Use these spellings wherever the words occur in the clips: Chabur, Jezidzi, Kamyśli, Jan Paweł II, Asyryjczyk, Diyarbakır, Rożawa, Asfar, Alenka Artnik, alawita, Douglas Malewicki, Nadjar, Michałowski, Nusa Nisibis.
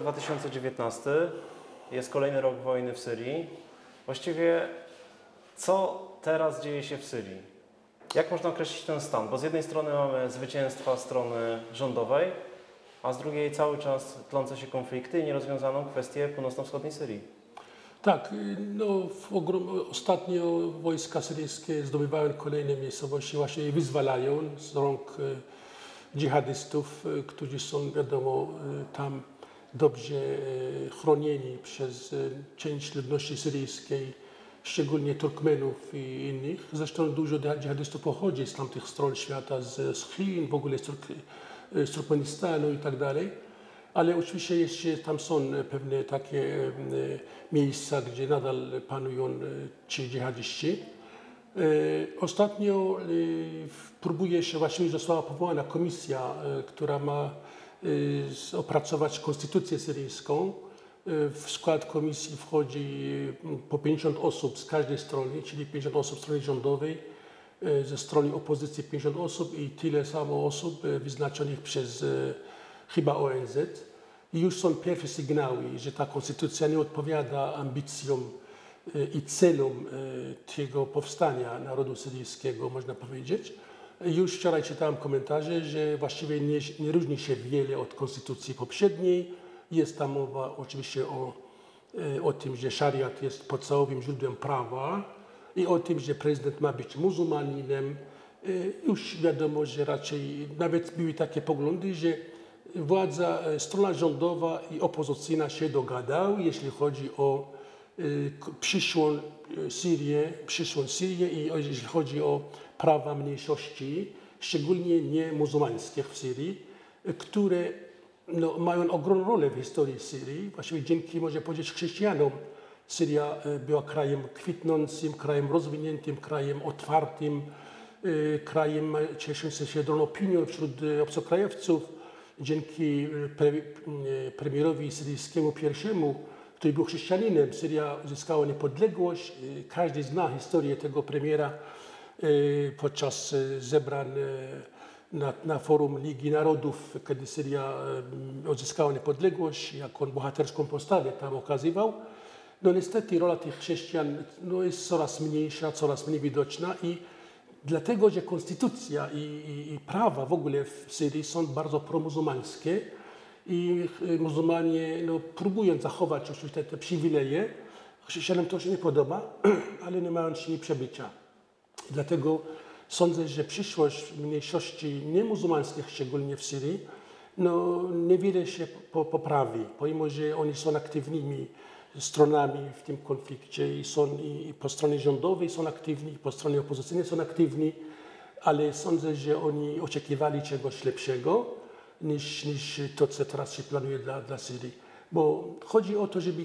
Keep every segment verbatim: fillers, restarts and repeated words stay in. rok dwa tysiące dziewiętnasty, jest kolejny rok wojny w Syrii. Właściwie co teraz dzieje się w Syrii? Jak można określić ten stan? Bo z jednej strony mamy zwycięstwa strony rządowej, a z drugiej cały czas tlące się konflikty i nierozwiązaną kwestię północno-wschodniej Syrii. Tak, no, ostatnio wojska syryjskie zdobywają kolejne miejscowości, właśnie je wyzwalają z rąk dżihadystów, którzy są, wiadomo, tam dobrze chronieni przez część ludności syryjskiej, szczególnie Turkmenów i innych. Zresztą dużo dżihadystów pochodzi z tamtych stron świata, z Chin, w ogóle z, Turk z Turkmenistanu i tak dalej. Ale oczywiście jeszcze tam są pewne takie miejsca, gdzie nadal panują ci dżihadyści. Ostatnio próbuje się, właśnie została powołana komisja, która ma opracować konstytucję syryjską. W skład komisji wchodzi po pięćdziesiąt osób z każdej strony, czyli pięćdziesiąt osób z strony rządowej, ze strony opozycji pięćdziesiąt osób i tyle samo osób wyznaczonych przez chyba O N Z. I już są pierwsze sygnały, że ta konstytucja nie odpowiada ambicjom i celom tego powstania narodu syryjskiego, można powiedzieć. Już wczoraj czytałem komentarze, że właściwie nie, nie różni się wiele od konstytucji poprzedniej. Jest tam mowa oczywiście o, o tym, że szariat jest podstawowym źródłem prawa i o tym, że prezydent ma być muzułmaninem. Już wiadomo, że raczej nawet były takie poglądy, że władza, strona rządowa i opozycyjna się dogadały, jeśli chodzi o przyszłą Syrię, przyszłą Syrię i jeśli chodzi o prawa mniejszości, szczególnie nie muzułmańskich w Syrii, które no, mają ogromną rolę w historii Syrii. Właściwie dzięki, można powiedzieć, chrześcijanom Syria była krajem kwitnącym, krajem rozwiniętym, krajem otwartym, krajem cieszącym się dobrą opinią wśród obcokrajowców. Dzięki pre, premierowi syryjskiemu pierwszemu, który był chrześcijaninem, Syria uzyskała niepodległość. Każdy zna historię tego premiera podczas zebrań na, na forum Ligi Narodów, kiedy Syria uzyskała niepodległość, jak on bohaterską postawę tam okazywał. No niestety rola tych chrześcijan no, jest coraz mniejsza, coraz mniej widoczna i dlatego, że konstytucja i, i, i prawa w ogóle w Syrii są bardzo promuzułmańskie i muzułmanie no, próbują zachować oczywiście te przywileje, chrześcijanom to się nie podoba, ale nie mają siły przebycia. Dlatego sądzę, że przyszłość mniejszości niemuzułmańskich, szczególnie w Syrii, no, niewiele się po, poprawi, pomimo że oni są aktywnymi stronami w tym konflikcie i są i po stronie rządowej są aktywni, i po stronie opozycyjnej są aktywni, ale sądzę, że oni oczekiwali czegoś lepszego niż, niż to, co teraz się planuje dla, dla Syrii. Bo chodzi o to, żeby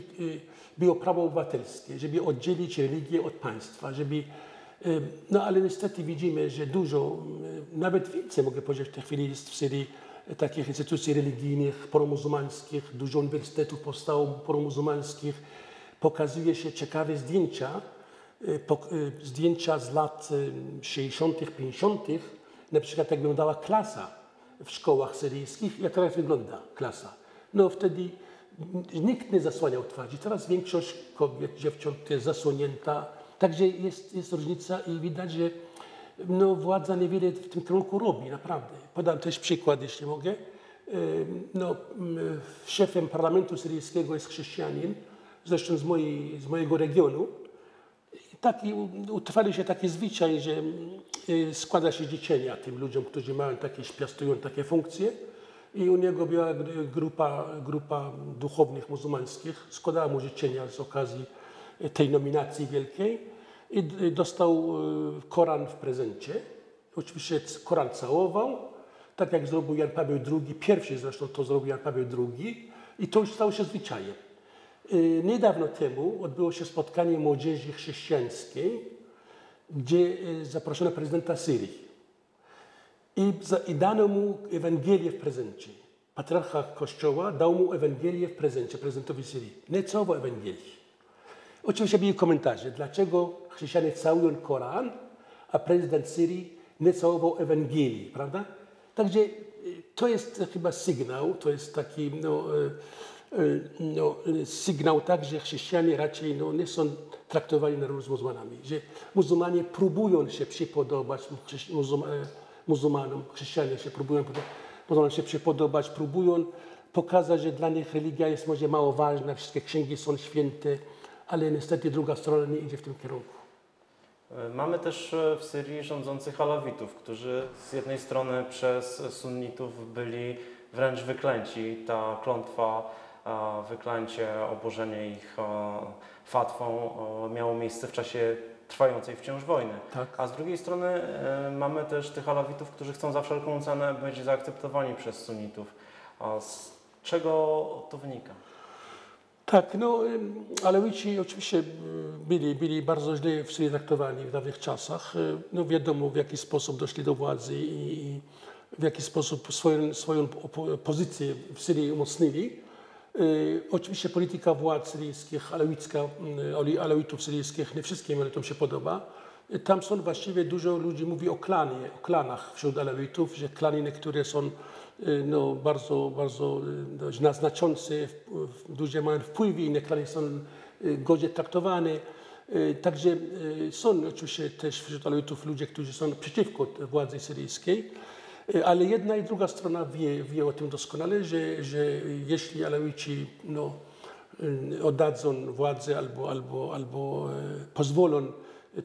było prawo obywatelskie, żeby oddzielić religię od państwa, żeby... No ale niestety widzimy, że dużo, nawet więcej mogę powiedzieć w tej chwili jest w Syrii takich instytucji religijnych, promuzułmańskich, dużo uniwersytetów powstało promuzułmańskich. Pokazuje się ciekawe zdjęcia, zdjęcia z lat sześćdziesiątych, pięćdziesiątych, na przykład jak wyglądała klasa w szkołach syryjskich, jak teraz wygląda klasa. No wtedy nikt nie zasłaniał twarzy, teraz większość kobiet, dziewcząt jest zasłonięta, także jest, jest różnica i widać, że no, władza niewiele w tym kierunku robi, naprawdę. Podam też przykład, jeśli mogę. No, szefem parlamentu syryjskiego jest chrześcijanin, zresztą z, mojej, z mojego regionu. Taki, utrwali się taki zwyczaj, że składa się życzenia tym ludziom, którzy mają takie, piastują takie funkcje. I u niego była grupa, grupa duchownych muzułmańskich, składała mu życzenia z okazji tej nominacji wielkiej. I dostał Koran w prezencie. Oczywiście Koran całował, tak jak zrobił Jan Paweł drugi, pierwszy zresztą to zrobił Jan Paweł drugi i to już stało się zwyczajem. Niedawno temu odbyło się spotkanie młodzieży chrześcijańskiej, gdzie zaproszono prezydenta Syrii i, i dano mu Ewangelię w prezencie. Patriarcha Kościoła dał mu Ewangelię w prezencie, prezydentowi Syrii. Nie całował Ewangelii. Oczywiście były komentarze, dlaczego chrześcijanie całują Koran, a prezydent Syrii nie całował Ewangelii, prawda? Także to jest chyba sygnał, to jest taki no, no, sygnał tak, że chrześcijanie raczej no, nie są traktowani na równi z muzułmanami, że muzułmanie próbują się przypodobać muzułmanom, chrześcijanie się próbują muzułmanom się przypodobać, próbują pokazać, że dla nich religia jest może mało ważna, wszystkie księgi są święte, ale niestety druga strona nie idzie w tym kierunku. Mamy też w Syrii rządzących alawitów, którzy z jednej strony przez sunnitów byli wręcz wyklęci. Ta klątwa, wyklęcie, oburzenie ich fatwą miało miejsce w czasie trwającej wciąż wojny. Tak. A z drugiej strony mamy też tych alawitów, którzy chcą za wszelką cenę być zaakceptowani przez sunnitów. Z czego to wynika? Tak, no, alawici oczywiście byli, byli bardzo źle w Syrii traktowani w dawnych czasach. No wiadomo, w jaki sposób doszli do władzy i w jaki sposób swoją, swoją pozycję w Syrii umocnili. Oczywiście polityka władz syryjskich, alawicka, alawitów syryjskich, nie wszystkim elitom się podoba. Tam są właściwie dużo ludzi, mówi o klanie, o klanach wśród alawitów, że klany niektóre są no, bardzo, bardzo no, znaczące, duże mają wpływy, inne klany są gorzej traktowane. Także są oczywiście też wśród alawitów ludzie, którzy są przeciwko władzy syryjskiej, ale jedna i druga strona wie, wie o tym doskonale, że, że jeśli alawici no, oddadzą władzę albo, albo, albo pozwolą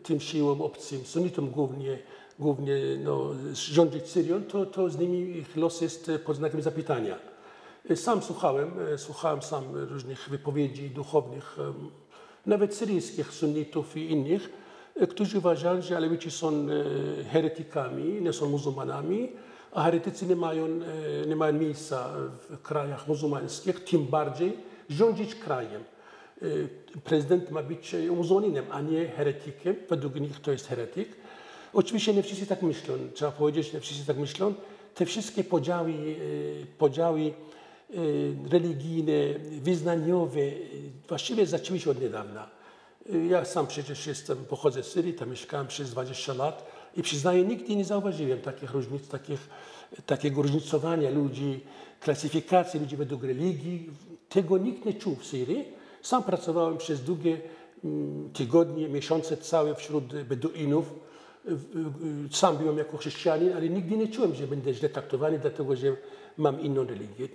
tym siłom obcym, sunnitom głównie, głównie no, rządzić Syrią, to, to z nimi ich los jest pod znakiem zapytania. Sam słuchałem, słuchałem sam różnych wypowiedzi duchownych, nawet syryjskich sunnitów i innych, którzy uważają, że alawici są heretykami, nie są muzułmanami, a heretycy nie mają, nie mają miejsca w krajach muzułmańskich, tym bardziej rządzić krajem. Prezydent ma być muzułmaninem, a nie heretykiem. Według nich to jest heretyk. Oczywiście nie wszyscy tak myślą. Trzeba powiedzieć, że nie wszyscy tak myślą. Te wszystkie podziały, podziały religijne, wyznaniowe właściwie zaczęły się od niedawna. Ja sam przecież jestem, pochodzę z Syrii, tam mieszkałem przez dwadzieścia lat i przyznaję, nigdy nie zauważyłem takich różnic, takich, takiego różnicowania ludzi, klasyfikacji ludzi według religii. Tego nikt nie czuł w Syrii. Sam pracowałem przez długie tygodnie, miesiące całe wśród Beduinów. Sam byłem jako chrześcijanin, ale nigdy nie czułem, że będę źle traktowany, dlatego że mam inną religię.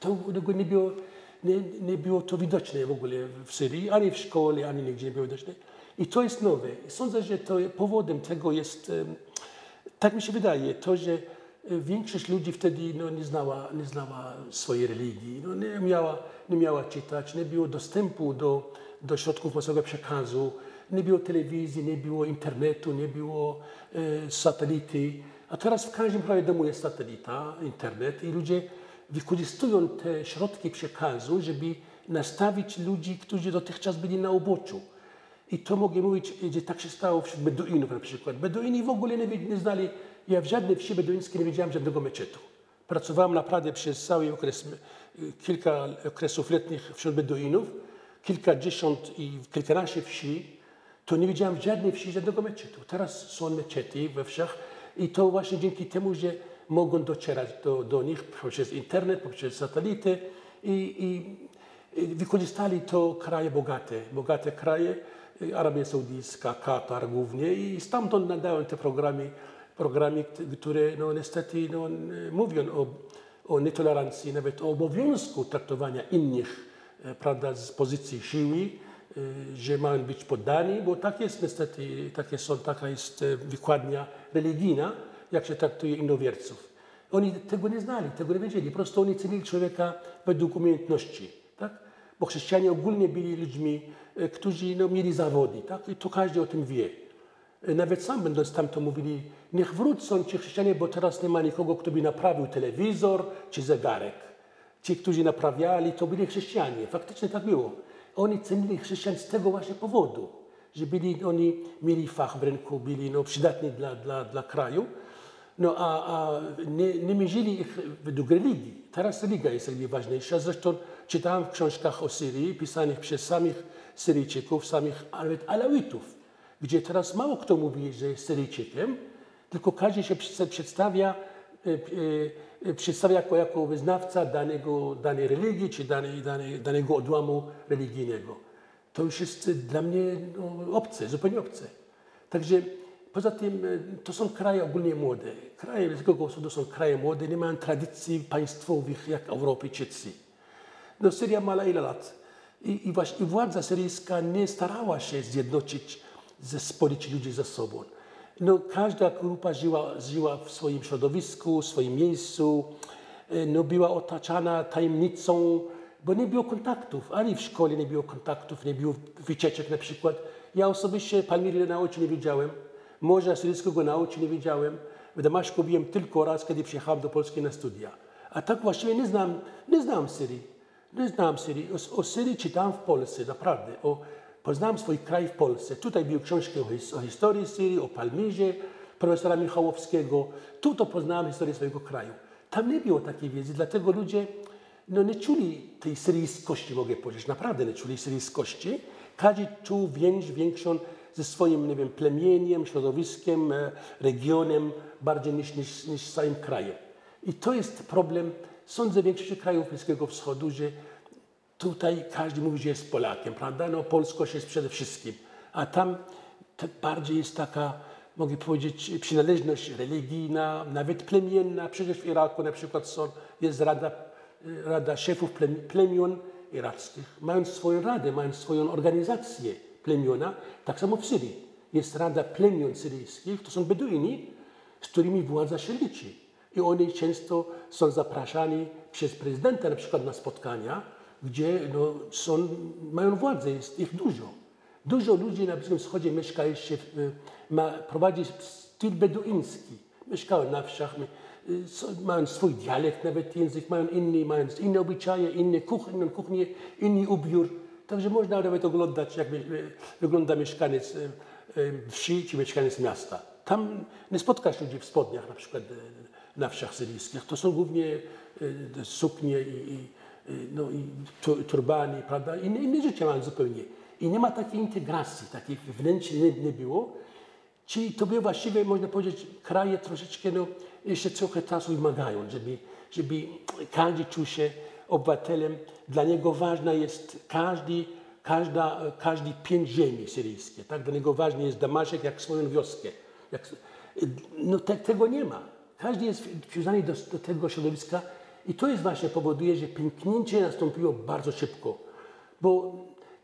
To nie było, nie, nie było to widoczne w ogóle w Syrii, ani w szkole, ani nigdzie nie było widoczne. I to jest nowe. Sądzę, że to powodem tego jest, tak mi się wydaje, to, że większość ludzi wtedy no, nie, znała, nie znała swojej religii, no, nie, miała, nie miała czytać, nie było dostępu do, do środków masowego przekazu, nie było telewizji, nie było internetu, nie było e, satelity. A teraz w każdym prawie domu jest satelita, internet i ludzie wykorzystują te środki przekazu, żeby nastawić ludzi, którzy dotychczas byli na uboczu. I to mogę mówić, że tak się stało wśród Beduinów na przykład. Beduini w ogóle nie, nie znali. Ja w żadnej wsi beduińskiej nie widziałem żadnego meczetu. Pracowałem naprawdę przez cały okres, kilka okresów letnich wśród Beduinów, kilkadziesiąt i kilkanaście wsi, to nie widziałem w żadnej wsi żadnego meczetu. Teraz są meczety we wsiach i to właśnie dzięki temu, że mogą docierać do, do nich poprzez internet, poprzez satelity i, i, i wykorzystali to kraje bogate, bogate kraje, Arabia Saudyjska, Katar głównie i stamtąd nadają te programy, programy, które no, niestety no, mówią o, o nietolerancji, nawet o obowiązku traktowania innych, prawda, z pozycji siły, że mają być poddani, bo tak jest niestety, tak jest, taka jest wykładnia religijna, jak się traktuje innowierców. Oni tego nie znali, tego nie wiedzieli, po prostu oni cenili człowieka według umiejętności, tak? Bo chrześcijanie ogólnie byli ludźmi, którzy no, mieli zawody, tak? I to każdy o tym wie. Nawet sam będąc tam, to mówili, niech wrócą ci chrześcijanie, bo teraz nie ma nikogo, kto by naprawił telewizor czy zegarek. Ci, którzy naprawiali, to byli chrześcijanie. Faktycznie tak było. Oni cenili chrześcijan z tego właśnie powodu, że byli, oni mieli fach w rynku, byli no, przydatni dla, dla, dla kraju, no, a, a nie, nie mierzyli ich według religii. Teraz religia jest ważniejsza. Zresztą czytałem w książkach o Syrii, pisanych przez samych Syryjczyków, samych nawet alawitów, gdzie teraz mało kto mówi, że jest Syryjczykiem, tylko każdy się przedstawia przedstawia jako, jako wyznawca danego, danej religii czy danej, danej, danego odłamu religijnego. To już jest dla mnie no, obce, zupełnie obce. Także poza tym to są kraje ogólnie młode. Kraje Bliskiego Wschodu są kraje młode, nie mają tradycji państwowych jak Europejczycy. No, Syria ma ile lat? I, i, właśnie, i władza syryjska nie starała się zjednoczyć, spolić ludzi ze sobą. No, każda grupa żyła, żyła w swoim środowisku, w swoim miejscu, no, była otaczana tajemnicą, bo nie było kontaktów, ani w szkole nie było kontaktów, nie było wycieczek na przykład. Ja osobiście Palmiry na oczy nie widziałem, Morza Syryjskiego na oczy nie widziałem. W Damaszku byłem tylko raz, kiedy przyjechałem do Polski na studia. A tak właściwie nie znam, nie znam Syrii. Nie znam Syrii. O, o Syrii czytałem w Polsce, naprawdę. O, poznałem swój kraj w Polsce. Tutaj były książki o, o historii Syrii, o Palmirze, profesora Michałowskiego. Tu to poznałem historię swojego kraju. Tam nie było takiej wiedzy, dlatego ludzie no, nie czuli tej syryjskości, mogę powiedzieć. Naprawdę nie czuli syryjskości. Każdy czuł więź większą ze swoim, nie wiem, plemieniem, środowiskiem, regionem, bardziej niż, niż, niż samym krajem. I to jest problem, sądzę, większości krajów Bliskiego Wschodu, że tutaj każdy mówi, że jest Polakiem, prawda? No, polskość jest przede wszystkim, a tam bardziej jest taka, mogę powiedzieć, przynależność religijna, nawet plemienna. Przecież w Iraku na przykład są, jest rada, rada szefów plemion irackich. Mają swoją radę, mają swoją organizację plemiona. Tak samo w Syrii. Jest rada plemion syryjskich, to są Beduini, z którymi władza się liczy. I oni często są zapraszani przez prezydenta na przykład na spotkania, gdzie no, są, mają władzę, jest ich dużo. Dużo ludzi na Bliskim Wschodzie mieszka jeszcze, ma, prowadzi styl beduiński. Mieszkają na wsiach, mają swój dialekt, nawet język, mają inny, mają inne obyczaje, inne kuchnie, inny ubiór. Także można nawet oglądać, jak wygląda mieszkaniec wsi czy mieszkaniec miasta. Tam nie spotkasz ludzi w spodniach, na przykład na wsiach syryjskich. To są głównie suknie i, i, no, i turbany, prawda? Inne, inne życie mają zupełnie. I nie ma takiej integracji, takiej wewnętrznej nie było. Czyli to by właściwie, można powiedzieć, kraje troszeczkę, no, jeszcze trochę czasu wymagają, żeby, żeby każdy czuł się obywatelem. Dla niego ważna jest każdy, każda, każdy pięć ziemi syryjskie. Tak? Dla niego ważny jest Damaszek jak swoją wioskę. Jak, no, te, tego nie ma. Każdy jest przywiązany do, do tego środowiska i to jest właśnie powoduje, że pęknięcie nastąpiło bardzo szybko. Bo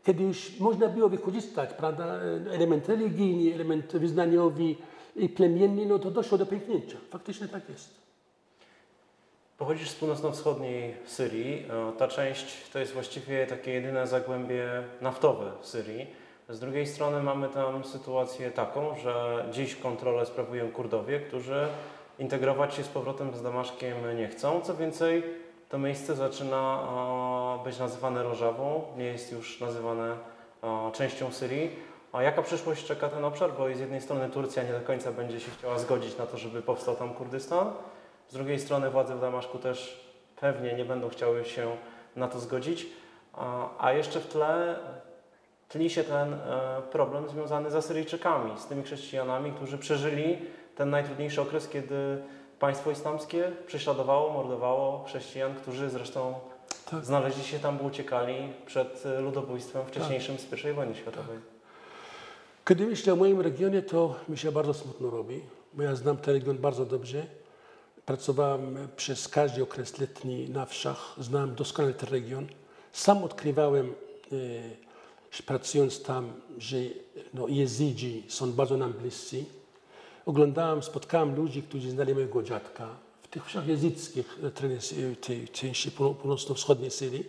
kiedy już można było wykorzystać, prawda, element religijny, element wyznaniowy i plemienny, no to doszło do pęknięcia. Faktycznie tak jest. Pochodzisz z północno-wschodniej Syrii. Ta część to jest właściwie takie jedyne zagłębie naftowe Syrii. Z drugiej strony mamy tam sytuację taką, że dziś kontrolę sprawują Kurdowie, którzy integrować się z powrotem z Damaszkiem nie chcą. Co więcej, to miejsce zaczyna być nazywane Rożawą, nie jest już nazywane częścią Syrii. A jaka przyszłość czeka ten obszar? Bo z jednej strony Turcja nie do końca będzie się chciała zgodzić na to, żeby powstał tam Kurdystan. Z drugiej strony władze w Damaszku też pewnie nie będą chciały się na to zgodzić. A jeszcze w tle tli się ten problem związany z Asyryjczykami, z tymi chrześcijanami, którzy przeżyli ten najtrudniejszy okres, kiedy państwo islamskie prześladowało, mordowało chrześcijan, którzy zresztą tak. znaleźli się tam, bo uciekali przed ludobójstwem wcześniejszym tak. z pierwszej wojny światowej. Tak. Kiedy myślę o moim regionie, to mi się bardzo smutno robi, bo ja znam ten region bardzo dobrze. Pracowałem przez każdy okres letni na wsiach, znam doskonale ten region. Sam odkrywałem, e, pracując tam, że no, Jezidzi są bardzo nam bliscy. Oglądałem, spotkałem ludzi, którzy znali mojego dziadka w tych wsiach jezyckich, tej części północno-wschodniej Syrii.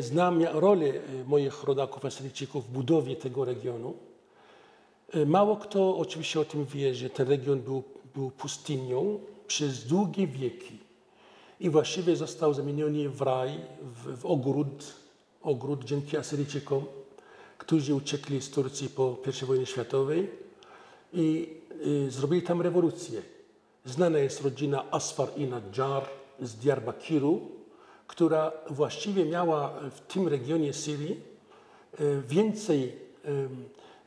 Znam rolę moich rodaków Asyryjczyków w budowie tego regionu. Mało kto oczywiście o tym wie, że ten region był, był pustynią przez długie wieki i właściwie został zamieniony w raj, w, w ogród, ogród dzięki Asyryjczykom, którzy uciekli z Turcji po pierwszej wojnie światowej i y, zrobili tam rewolucję. Znana jest rodzina Asfar i Nadjar z Diyarbakiru, która właściwie miała w tym regionie Syrii y, więcej y,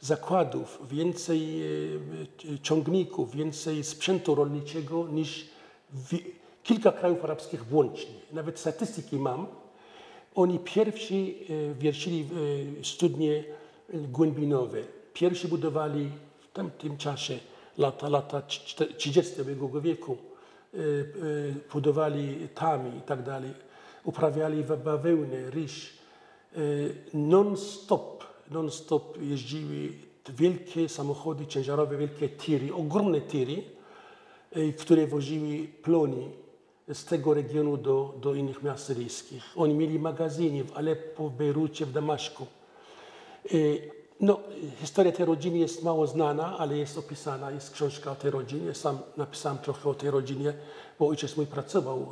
zakładów, więcej ciągników, więcej sprzętu rolniczego niż kilka krajów arabskich włącznie. Nawet statystyki mam. Oni pierwsi wiercili studnie głębinowe. Pierwsi budowali w tamtym czasie, lata, lata trzydziestego wieku, budowali tamy i tak dalej. Uprawiali bawełnę, ryż. Non-stop, non-stop jeździły wielkie samochody ciężarowe, wielkie tiry, ogromne tiry, które woziły plony z tego regionu do, do innych miast syryjskich. Oni mieli magazyny w Aleppo, w Bejrucie, w Damaszku. No, historia tej rodziny jest mało znana, ale jest opisana, jest książka o tej rodzinie. Sam napisałem trochę o tej rodzinie, bo ojciec mój pracował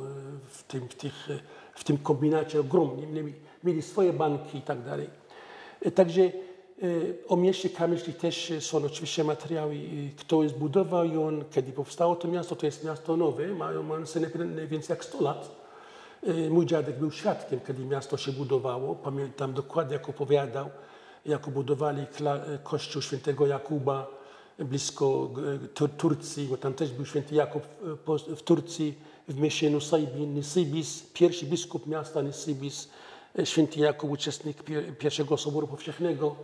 w tym, w tych, w tym kombinacie ogromnym. Mieli swoje banki i tak dalej. Także o mieście Kamyśli też są oczywiście materiały, kto zbudował ją, kiedy powstało to miasto. To jest miasto nowe, mają więcej jak sto lat. Mój dziadek był świadkiem, kiedy miasto się budowało. Pamiętam dokładnie, jak opowiadał, jak budowali kościół świętego Jakuba blisko Turcji, bo tam też był święty Jakub w Turcji, w mieście Nusa Nisibis, pierwszy biskup miasta Nisibis, święty Jakub, uczestnik pierwszego Soboru Powszechnego,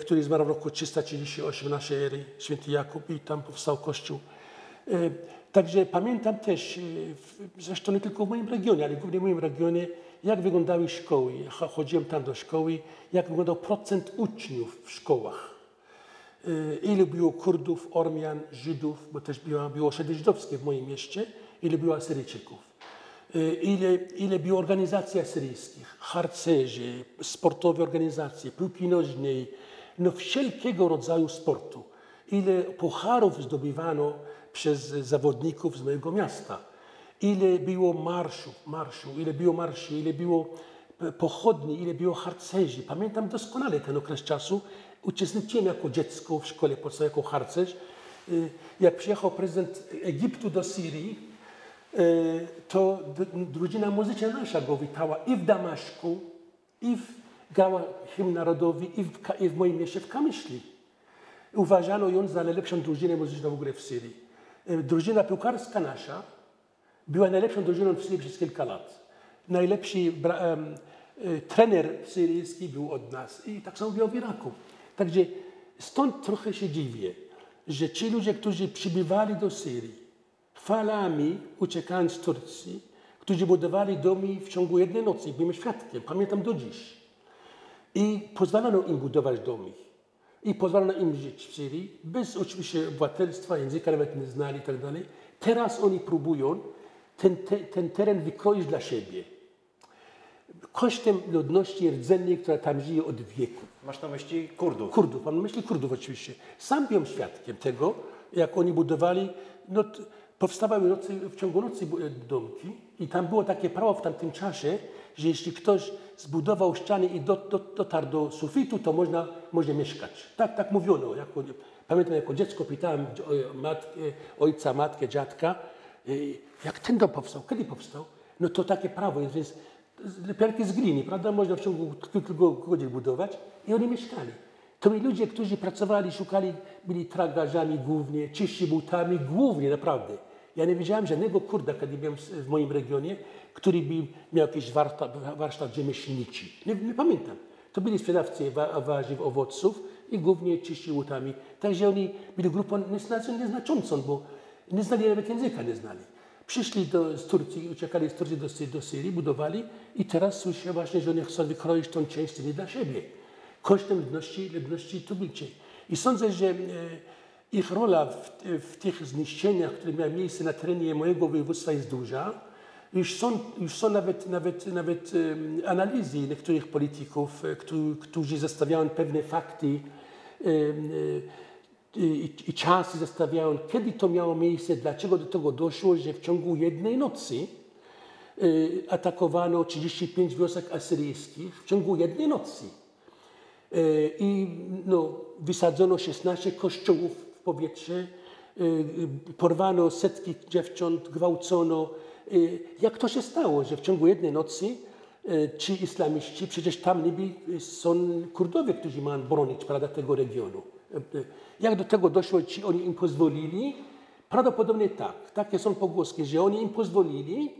który zmarł w roku trzysta trzydzieści osiem naszej ery, święty Jakub, i tam powstał kościół. Także pamiętam też, zresztą nie tylko w moim regionie, ale głównie w moim regionie, jak wyglądały szkoły. Chodziłem tam do szkoły, jak wyglądał procent uczniów w szkołach. Ile było Kurdów, Ormian, Żydów, bo też było, było osiedle żydowskie w moim mieście, ile było Asyryjczyków. Ile, ile było organizacji asyryjskich, harcerzy, sportowe organizacje, piłki nożnej, no wszelkiego rodzaju sportu. Ile pucharów zdobywano przez zawodników z mojego miasta. Ile było marszu, marszu, ile było marszy, ile było pochodni, ile było harcerzy. Pamiętam doskonale ten okres czasu. Uczestniczyłem jako dziecko w szkole podstawowej, jako harcerz. Jak przyjechał prezydent Egiptu do Syrii, to rodzina muzyczna nasza go witała i w Damaszku, i w grała hymn narodowy, i w, i w moim mieście w Kamyśli. Uważano ją za najlepszą drużynę muzyczną w ogóle w Syrii. Drużyna piłkarska nasza była najlepszą drużyną w Syrii przez kilka lat. Najlepszy um, trener syryjski był od nas i tak samo było w Iraku. Także stąd trochę się dziwię, że ci ludzie, którzy przybywali do Syrii, falami uciekając z Turcji, którzy budowali domy w ciągu jednej nocy. Byłem świadkiem, pamiętam do dziś. I pozwalano im budować domy. I pozwalano im żyć w Syrii, bez oczywiście obywatelstwa, języka nawet nie znali i tak dalej. Teraz oni próbują ten, te, ten teren wykroić dla siebie. Kosztem ludności rdzennej, która tam żyje od wieku. Masz na myśli Kurdów? Kurdów, mam na myśli Kurdów oczywiście. Sam byłem świadkiem tego, jak oni budowali. No, powstawały nocy, w ciągu nocy domki i tam było takie prawo w tamtym czasie, że jeśli ktoś zbudował ściany i dot, dot, dotarł do sufitu, to można, można mieszkać. Tak, tak mówiono. Jako, pamiętam, jako dziecko pytałem matkę, ojca, matkę, dziadka, jak ten dom powstał, kiedy powstał? No to takie prawo jest, więc lepiarki z gliny, prawda? Można w ciągu kilku godzin budować i oni mieszkali. To byli ludzie, którzy pracowali, szukali, byli tragarzami głównie, czyści butami, głównie naprawdę. Ja nie widziałem żadnego Kurda, kiedy byłem w moim regionie, który by miał jakiś warsztat, warsztat rzemieślniczy. Nie, nie pamiętam. To byli sprzedawcy wa warzyw, owoców i głównie czyści butami. Także oni byli grupą nieznaczącą, bo nie znali nawet języka, nie znali. Przyszli do, z Turcji, uciekali z Turcji do, do Syrii, budowali i teraz słyszę właśnie, że oni chcą wykroić tą część Syrii dla siebie. Kosztem ludności, ludności tubylczej. I sądzę, że e, ich rola w, w tych zniszczeniach, które miały miejsce na terenie mojego województwa jest duża. Już są, już są nawet, nawet, nawet e, analizy niektórych polityków, e, którzy, którzy zestawiają pewne fakty e, e, i, i czasy zestawiają, kiedy to miało miejsce, dlaczego do tego doszło, że w ciągu jednej nocy e, atakowano trzydzieści pięć wiosek asyryjskich w ciągu jednej nocy. I no, wysadzono szesnaście kościołów w powietrze, porwano setki dziewcząt, gwałcono. Jak to się stało, że w ciągu jednej nocy ci islamiści, przecież tam niby są Kurdowie, którzy mają bronić, prawda, tego regionu. Jak do tego doszło, czy oni im pozwolili? Prawdopodobnie tak. Takie są pogłoski, że oni im pozwolili,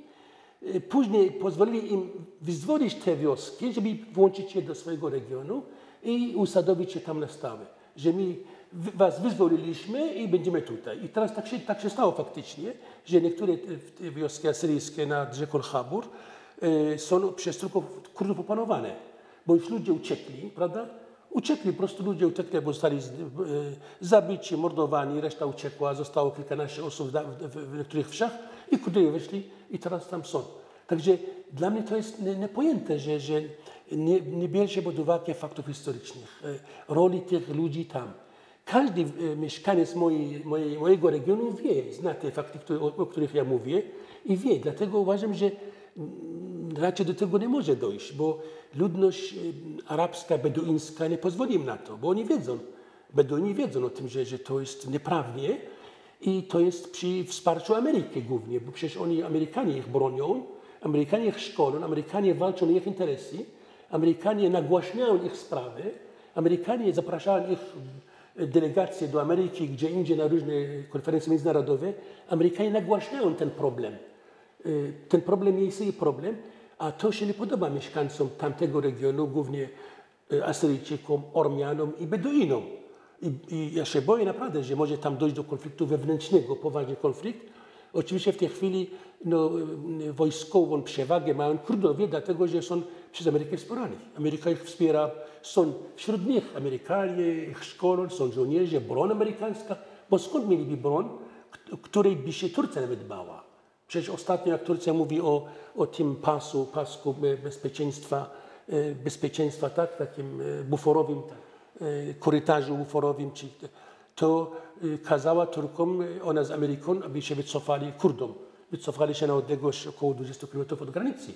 później pozwolili im wyzwolić te wioski, żeby włączyć je do swojego regionu i usadowić je tam na stałe. Że my was wyzwoliliśmy i będziemy tutaj. I teraz tak się, tak się stało faktycznie, że niektóre wioski asyryjskie nad rzeką Chabur są przez tylko Kurdów opanowane, bo już ludzie uciekli, prawda? Uciekli, po prostu ludzie uciekli, bo zostali zabici, mordowani, reszta uciekła, zostało kilkanaście osób w niektórych wsiach i Kurdowie weszli i teraz tam są. Także dla mnie to jest niepojęte, że, że nie, nie bierze pod uwagę faktów historycznych, roli tych ludzi tam. Każdy mieszkaniec mojej, mojej, mojego regionu wie, zna te fakty, które, o których ja mówię i wie, dlatego uważam, że raczej do tego nie może dojść, bo ludność arabska, beduińska nie pozwoli im na to, bo oni wiedzą, Beduini wiedzą o tym, że, że to jest nieprawnie i to jest przy wsparciu Ameryki głównie, bo przecież oni, Amerykanie ich bronią, Amerykanie ich szkolą, Amerykanie walczą o ich interesy, Amerykanie nagłaśniają ich sprawy, Amerykanie zapraszają ich delegacje do Ameryki, gdzie indziej na różne konferencje międzynarodowe, Amerykanie nagłaśniają ten problem. Ten problem jest jej problem, a to się nie podoba mieszkańcom tamtego regionu, głównie Asyryjczykom, Ormianom i Beduinom. I, I ja się boję naprawdę, że może tam dojść do konfliktu wewnętrznego, poważny konflikt. Oczywiście w tej chwili no, wojskową przewagę mają Kurdowie, dlatego że są przez Amerykę wspierani. Ameryka ich wspiera, są wśród nich Amerykanie, ich szkolą, są żołnierze, broń amerykańska, bo skąd mieliby broń, której by się Turcja nawet bała? Przecież ostatnio, jak Turcja mówi o, o tym pasu, pasku bezpieczeństwa, bezpieczeństwa tak, takim buforowym, korytarzu buforowym, czy, to kazała Turkom, ona z Ameryką, aby się wycofali Kurdom. Wycofali się na odległość około dwudziestu kilometrów od granicy.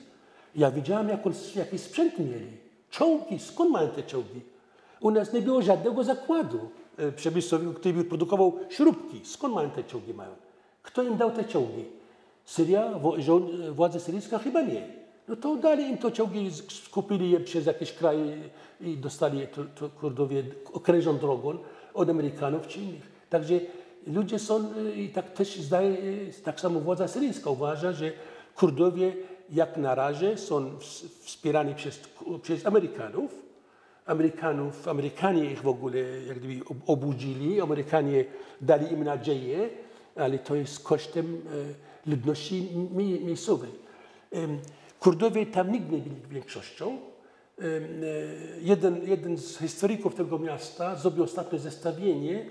Ja widziałem, jak on, jaki sprzęt mieli. Czołgi, skąd mają te czołgi? U nas nie było żadnego zakładu przemysłowego, który by produkował śrubki. Skąd mają te czołgi? Mają? Kto im dał te czołgi? Syria, władza syryjska chyba nie. No to dali im to czołgi, skupili je przez jakiś kraj i dostali je to, to Kurdowie okrężą drogą od Amerykanów czy innych. Także ludzie są i tak też zdaje, tak samo władza syryjska uważa, że Kurdowie jak na razie są wspierani przez, przez Amerykanów. Amerykanów, Amerykanie ich w ogóle jak gdyby obudzili, Amerykanie dali im nadzieję, ale to jest kosztem ludności miejscowej. Kurdowie tam nigdy nie byli większością. Jeden, jeden z historyków tego miasta zrobił ostatnie zestawienie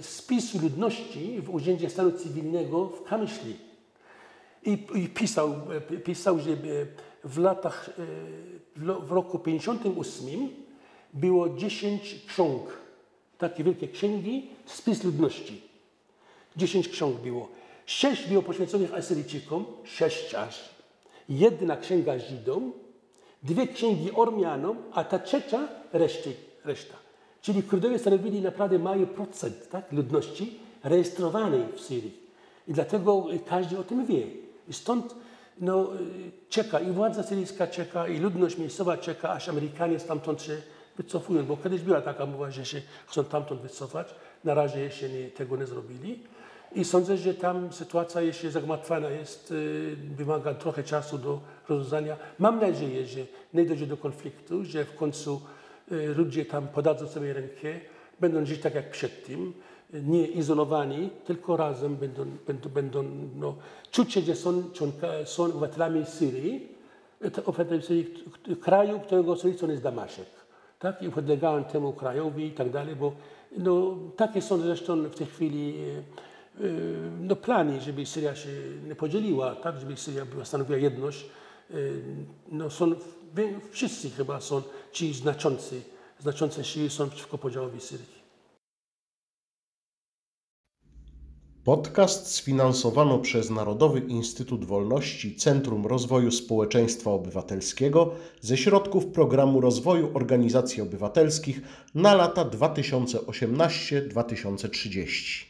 spisu ludności w Urzędzie Stanu Cywilnego w Kamyśli. I, i pisał, pisał, że w latach, w roku pięćdziesiątym ósmym było dziesięć ksiąg, takie wielkie księgi, spis ludności. dziesięć ksiąg było. Sześć było poświęconych Asyryjczykom, sześć aż. Jedna księga Żydom, dwie księgi Ormianom, a ta trzecia reszty, reszta. Czyli Kurdowie stanowili naprawdę mały procent tak, ludności rejestrowanej w Syrii. I dlatego każdy o tym wie. I stąd no, czeka i władza syryjska czeka, i ludność miejscowa czeka, aż Amerykanie stamtąd się wycofują. Bo kiedyś była taka mowa, że się chcą tamtąd wycofać. Na razie jeszcze nie, tego nie zrobili. I sądzę, że tam sytuacja jeszcze zagmatwana jest, wymaga trochę czasu do rozwiązania. Mam nadzieję, że nie dojdzie do konfliktu, że w końcu ludzie tam podadzą sobie rękę, będą żyć tak jak przed tym, nie izolowani, tylko razem będą, będą, będą no, czuć się, że są, są obywatelami Syrii, obywatelami Syrii, kraju, którego stolicą jest Damaszek. Tak? I podlegają temu krajowi i tak dalej, bo no, takie są zresztą w tej chwili no, plany, żeby Syria się nie podzieliła, tak, żeby Syria była, stanowiła jedność. No, są, wszyscy chyba są ci znaczący, znaczące siły są przeciwko podziałowi Syrii. Podcast sfinansowano przez Narodowy Instytut Wolności Centrum Rozwoju Społeczeństwa Obywatelskiego ze środków Programu Rozwoju Organizacji Obywatelskich na lata dwa tysiące osiemnaście do dwa tysiące trzydzieści.